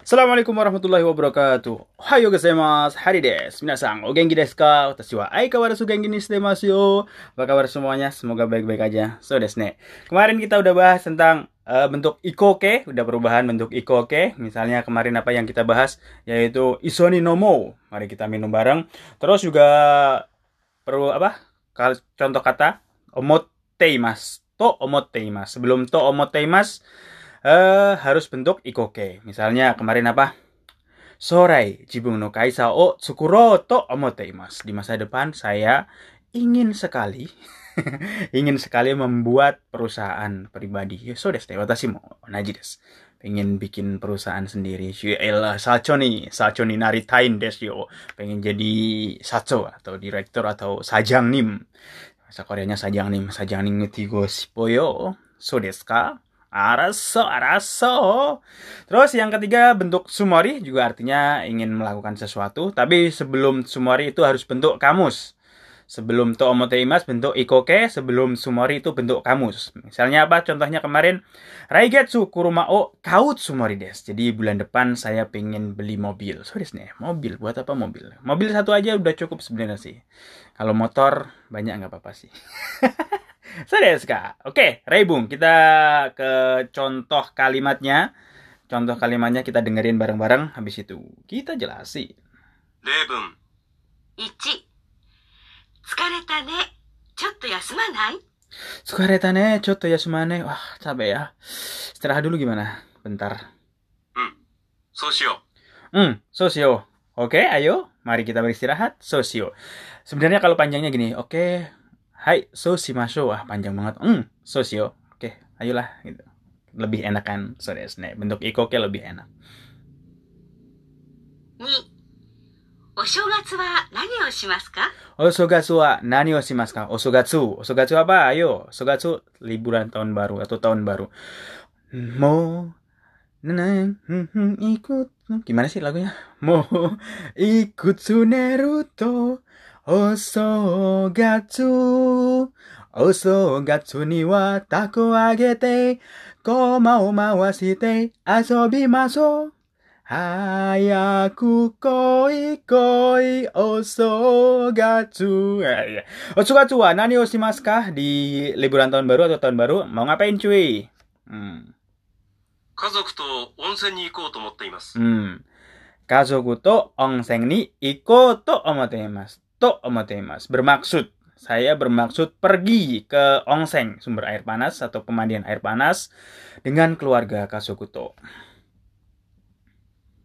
Assalamualaikum warahmatullahi wabarakatuh. Hai gozaimasu, hari desu. Minasang, o genki desu ka? Watashi wa aikawara su genki ni shite masu yo. Apa kabar semuanya? Semoga baik-baik aja. So desu ne. Kemarin kita udah bahas tentang bentuk ikoke, udah perubahan bentuk ikoke. Misalnya kemarin apa yang kita bahas yaitu isoni nomo. Mari kita minum bareng. Terus juga perlu apa? Contoh kata omotteimasu. To omotteimasu. Sebelum to omotteimasu harus bentuk ikoke. Misalnya kemarin apa? Sorai jibun no kaisa o tsukuro to omotteimasu. Di masa depan saya ingin sekali membuat perusahaan pribadi. So desu, watashi mo onaji desu. Pengen bikin perusahaan sendiri. Yuelah, sacho ni naritain desu yo. Pengen jadi sacho atau direktur atau sajangnim. Bahasa Koreanya sajangnim. Sajangnim tigo sipoyo. So desu ka? Araso. Terus yang ketiga bentuk sumori, juga artinya ingin melakukan sesuatu. Tapi sebelum sumori itu harus bentuk kamus. Sebelum to omotteimasu bentuk ikoke, sebelum sumori itu bentuk kamus. Misalnya apa? Contohnya kemarin Raigetsu kuruma o kautsumori desu. Jadi bulan depan saya pengen beli mobil. So desu ne, mobil. Buat apa mobil? Mobil satu aja udah cukup sebenarnya sih. Kalau motor banyak nggak apa-apa sih. Sedeska. Oke, Raibung, kita ke contoh kalimatnya. Contoh kalimatnya kita dengerin bareng-bareng, habis itu kita jelasin. Raibung. 1. Tsukareta ne, chotto yasumanai? Tsukareta ne, chotto yasumanai. Wah, capek ya. Istirahat dulu gimana? Bentar. Sosio. Oke, ayo, mari kita beristirahat. Sosio. Sebenarnya kalau panjangnya gini, oke. Hai, soshimasho. Wah, panjang banget. Soshio. Oke, ayolah. Gitu. Lebih enak kan? So desu ne. Bentuk ikoke lebih enak. 2. Osogatsu wa nani o shimasu ka? Osogatsu wa nani o shimasu ka? Osogatsu. Osogatsu apa? Ayo. Osogatsu liburan tahun baru atau tahun baru. Mo ikut. Gimana sih lagunya? Mo ikut Naruto. Osogatsu ni wa tako agete, koma o mawashite asobimashou. Hayaku koi osogatsu. Osogatsu wa nani o shimasu ka? Di liburan tahun baru atau tahun baru mau ngapain cuy? Kazoku to onsen ni ikou to omotteimasu. Kazoku to onsen ni ikou to omotteimasu. To omotteimasu bermaksud, saya bermaksud pergi ke onsen, sumber air panas atau pemandian air panas, dengan keluarga kazoku to.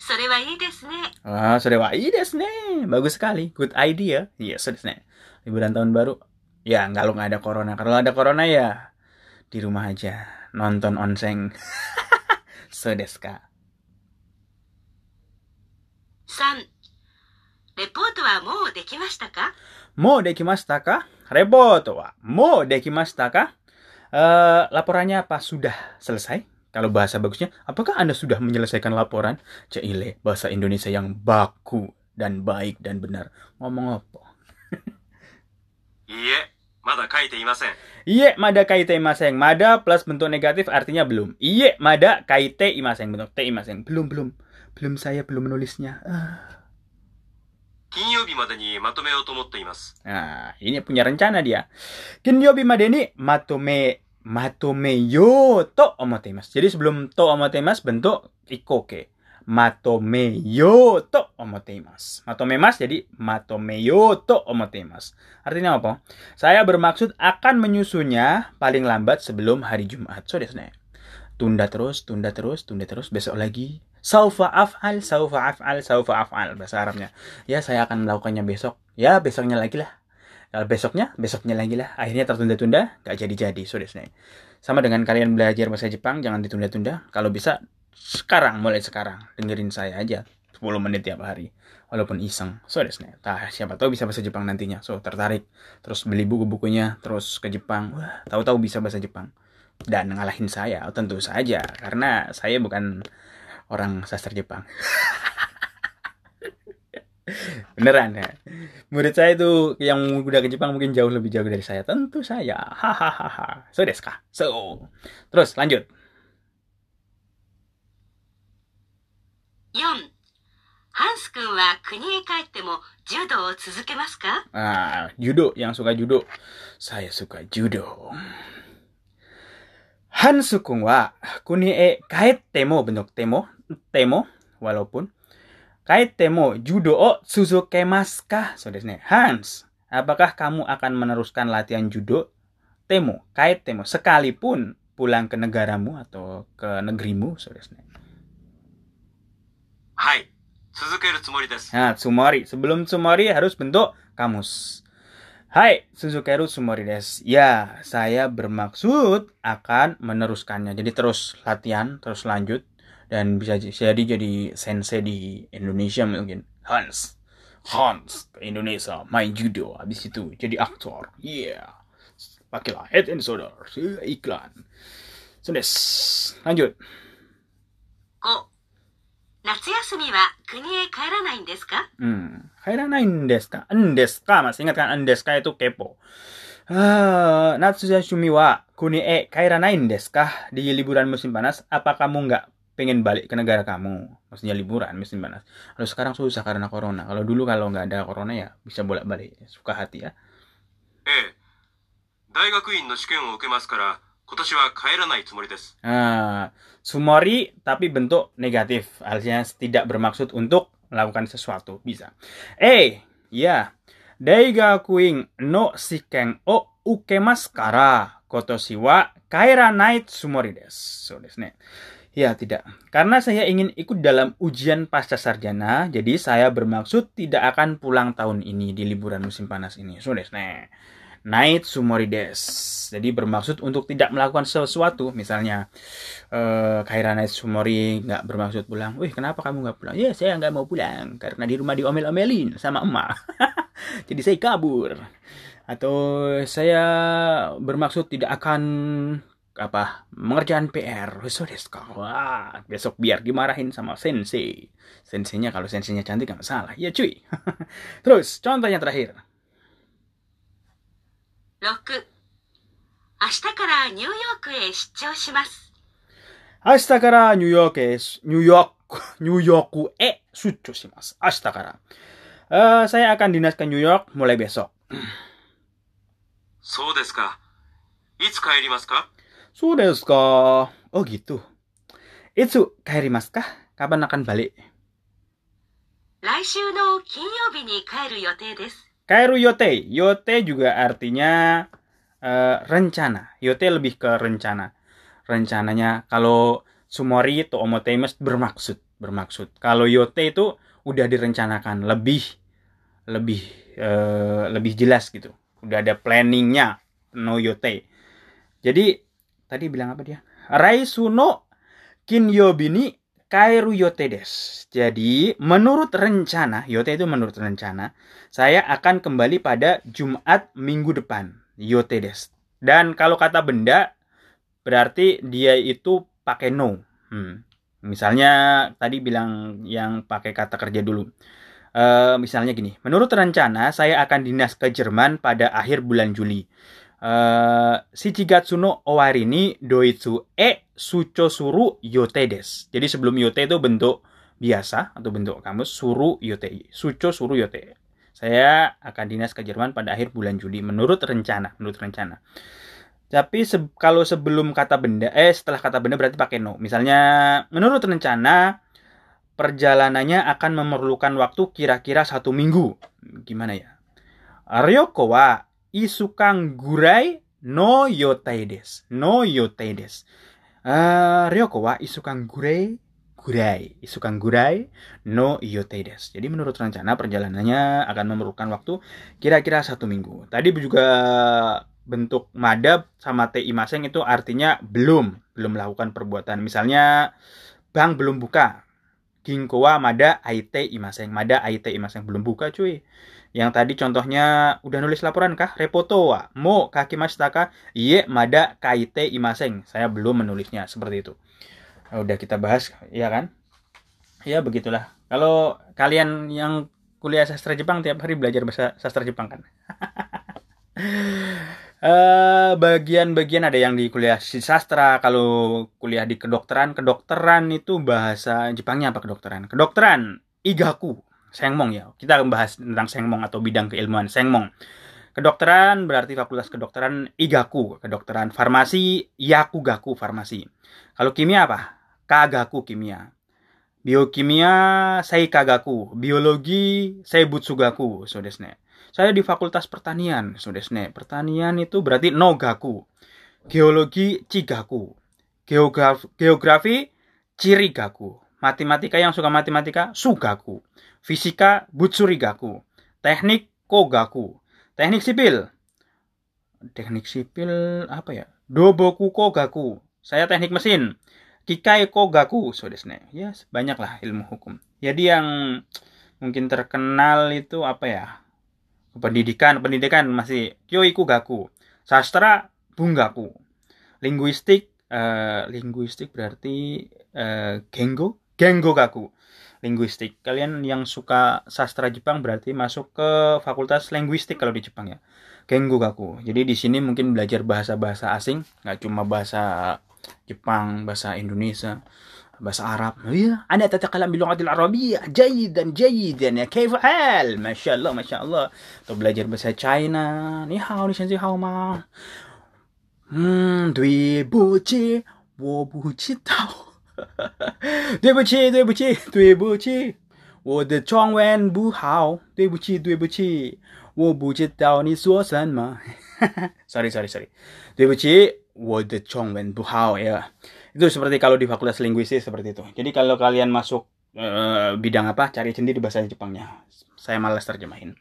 Sore wa ii desu ne. Ah, sore wa ii desu ne. Bagus sekali, good idea. Iya, so desu ne. Liburan tahun baru. Ya, kalau nggak ada corona. Kalau ada corona ya di rumah aja nonton onsen. So desu ka. 3. Report wa mou dekimashita ka? Mou dekimashita ka? Report wa mou dekimashita ka? Laporannya apa? Sudah selesai? Kalau bahasa bagusnya, apakah Anda sudah menyelesaikan laporan? Ceile, bahasa Indonesia yang baku dan baik dan benar. Ngomong apa? Iye, mada kaiteimasen. Iye, mada kaiteimasen. Mada plus bentuk negatif artinya belum. Iye, mada kaiteimasen. Bentuk teimasen. Belum. Belum, saya belum menulisnya. Kinyobi made ni matomeo to omotteimasu. Nah, ini punya rencana dia. Kinyobi made ni matomeyo to omotteimasu. Jadi sebelum to omotteimasu bentuk ikoke. Matomeyo to omotteimasu. Matomemas jadi matomeyo to omotteimasu. Artinya apa? Saya bermaksud akan menyusunnya paling lambat sebelum hari Jumat. So desu ne. Tunda terus, besok lagi. Saufa af'al. Bahasa Arabnya. Ya, saya akan melakukannya besok. Ya, besoknya lagi lah. Akhirnya tertunda-tunda, gak jadi-jadi. So desu ne. Sama dengan kalian belajar bahasa Jepang, jangan ditunda-tunda. Kalau bisa, mulai sekarang. Dengerin saya aja. 10 menit tiap hari. Walaupun iseng. So desu ne. Siapa tahu bisa bahasa Jepang nantinya. So, tertarik. Terus beli buku-bukunya, terus ke Jepang. Wah, tahu-tahu bisa bahasa Jepang. Dan ngalahin saya, tentu saja. Karena saya bukan orang sastra Jepang. Beneran ya. Murid saya itu yang udah ke Jepang mungkin jauh lebih jago dari saya. Tentu saya. Hahaha. So desu ka. Terus lanjut. 4、ハンス君は国へ帰っても柔道を続けますか？Ah, judo, yang suka judo. Saya suka judo. Hans kun wa kuni e kaette mo, bentuk temo, walaupun kaette mo judo o tsuzukemasu ka? So desu ne. Hans, apakah kamu akan meneruskan latihan judo? Temo, kaette mo, sekalipun pulang ke negaramu atau ke negerimu, so desu ne. Hai. Nah, tsumori. Sebelum tsumori harus bentuk kamus. Hai, suzukeru tsumori desu. Ya, saya bermaksud akan meneruskannya. Jadi terus latihan, terus lanjut. Dan bisa jadi sensei di Indonesia mungkin. Hans, ke Indonesia, main judo. Habis itu jadi aktor. Yeah, pakailah head and shoulders. Iklan. Sundes, lanjut. Kok? 夏休みは国へ帰らないんですか? Kairanaindesu ka? Masih ingat kan? Indesu ka itu kepo. Natsuyasumi wa kuni e kairanaindesu ka? Di liburan musim panas, apa kamu nggak pengen balik ke negara kamu? Maksudnya liburan musim panas. Kalau sekarang susah karena corona. Kalau dulu kalau nggak ada corona ya bisa bolak-balik. Suka hati ya. Daigakuin no shiken wo ukemasu kara, kotoshi wa kaeranai tsumori desu. Tsumori tapi bentuk negatif, artinya tidak bermaksud untuk melakukan sesuatu, bisa. Ya. Daigakuin no shiken o ukemasu kara, kotoshi wa kaeranai tsumori desu. So desu ne. Ya, tidak. Karena saya ingin ikut dalam ujian pasca sarjana, jadi saya bermaksud tidak akan pulang tahun ini di liburan musim panas ini. So desu ne. Naitsumori desu. Jadi bermaksud untuk tidak melakukan sesuatu. Misalnya Kaira naitsumori, gak bermaksud pulang. Wih, kenapa kamu gak pulang? Ya, saya gak mau pulang karena di rumah diomel-omelin sama emak. Jadi saya kabur. Atau saya bermaksud tidak akan mengerjakan PR. Wah, besok biar dimarahin sama sensei. Senseinya, kalau senseinya cantik gak masalah. Ya cuy. Terus contohnya terakhir. 6. 明日からニューヨークへ出張します。 明日からニューヨークへ出張します。 明日から。 saya akan dinas ke New York mulai besok. そうですか。いつ帰りますか? そうですか。 Oh gitu. いつ帰りますか? Kapan akan balik? 来週の金曜日に帰る予定です。 Kairu yote. Yote juga artinya rencana. Yote lebih ke rencana. Rencananya, kalau sumori itu omotemes bermaksud. Kalau yote itu udah direncanakan, lebih jelas gitu. Udah ada planningnya, no yote. Jadi tadi bilang apa dia? Raisuno kinyobini kairu yote desu. Jadi menurut rencana, yote itu menurut rencana, saya akan kembali pada Jumat minggu depan. Yote desu. Dan kalau kata benda, berarti dia itu pakai no. Misalnya tadi bilang yang pakai kata kerja dulu. Misalnya gini, menurut rencana saya akan dinas ke Jerman pada akhir bulan Juli. Shichigatsu no owari ni doitsu e sucho suru yote desu. Jadi sebelum yote itu bentuk biasa atau bentuk kamus, suru yote. Sucho suru yote. Saya akan dinas ke Jerman pada akhir bulan Juli menurut rencana. Tapi kalau sebelum kata benda, setelah kata benda berarti pakai no. Misalnya menurut rencana perjalanannya akan memerlukan waktu kira-kira 1 minggu. Gimana ya? Ryoko wa isukangurai no yotai desu. No yotai desu. Ryoko wa isukangurai no yotai desu. Jadi menurut rencana perjalanannya akan memerlukan waktu kira-kira 1 minggu. Tadi juga bentuk madab sama te imaseng itu artinya belum melakukan perbuatan. Misalnya bank belum buka. Ginko wa mada aite imaseng. Mada aite imaseng, belum buka cuy. Yang tadi contohnya udah nulis laporan kah? Repoto wa mo kakimashita ka? Iye mada kaite imaseng. Saya belum menulisnya, seperti itu. Udah kita bahas, ya kan? Ya begitulah. Kalau kalian yang kuliah sastra Jepang tiap hari belajar bahasa sastra Jepang kan? Bagian-bagian ada yang di kuliah sastra. Kalau kuliah di kedokteran itu bahasa Jepangnya apa kedokteran? Kedokteran Igaku, Sengmong ya. Kita membahas tentang Sengmong atau bidang keilmuan Sengmong. Kedokteran berarti fakultas kedokteran Igaku, kedokteran farmasi Yakugaku farmasi. Kalau kimia apa? Kagaku kimia. Biokimia Seikagaku, biologi Seibutsugaku, so desu ne. Saya di fakultas pertanian, so desu ne. Pertanian itu berarti Nogaku. Geologi Chigaku. Geografi Chirigaku. Matematika yang suka matematika Sugaku. Fisika Butsurigaku. Teknik Kogaku. Teknik sipil apa ya? Doboku Kogaku. Saya teknik mesin. Kikai Kogaku, so desu ne. Ya, yes, banyaklah ilmu hukum. Jadi yang mungkin terkenal itu apa ya? Pendidikan masih Kyoiku Gaku. Sastra Bungaku. Linguistik berarti Gengo Gaku. Linguistik. Kalian yang suka sastra Jepang berarti masuk ke fakultas linguistik kalau di Jepang ya. Gengo Gaku. Jadi di sini mungkin belajar bahasa-bahasa asing, nggak cuma bahasa Jepang, bahasa Indonesia, bahasa Arab. Ya, ana tatakalam bil lughati al arabiyyah jayidan ya. Kaifa hal? Masyaallah. Atau belajar bahasa China. Ni hao ni shenzi hao ma. Duibuchi, wo buchitao. Duibuchi. Wo de chongwen bu hao. Duibuchi. Wo buchitao ni suo san ma. Sorry. Duibuchi. Wode Chong Wen Buhao ya. Itu seperti kalau di fakultas linguistik seperti itu. Jadi kalau kalian masuk bidang apa, cari sendiri bahasa Jepangnya. Saya malas terjemahin.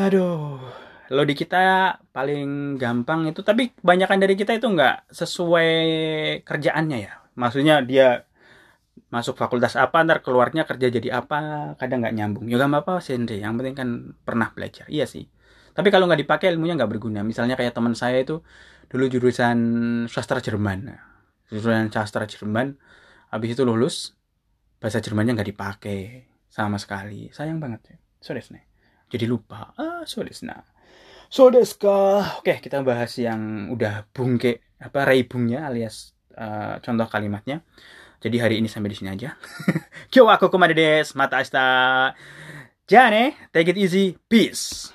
Aduh, lo di kita paling gampang itu, tapi kebanyakan dari kita itu nggak sesuai kerjaannya ya. Maksudnya dia masuk fakultas apa, ntar keluarnya kerja jadi apa, kadang nggak nyambung. Ya nggak apa-apa sendiri, yang penting kan pernah belajar. Iya sih. Tapi kalau nggak dipakai ilmunya nggak berguna. Misalnya kayak teman saya itu dulu jurusan sastra Jerman, habis itu lulus bahasa Jermannya nggak dipakai sama sekali, sayang banget ya. Jadi lupa. Oke, kita bahas yang udah bungke apa reibungnya alias contoh kalimatnya. Jadi hari ini sampai di sini aja. Kyo wa kokomade desu. Mata ashita. Jane, take it easy. Peace.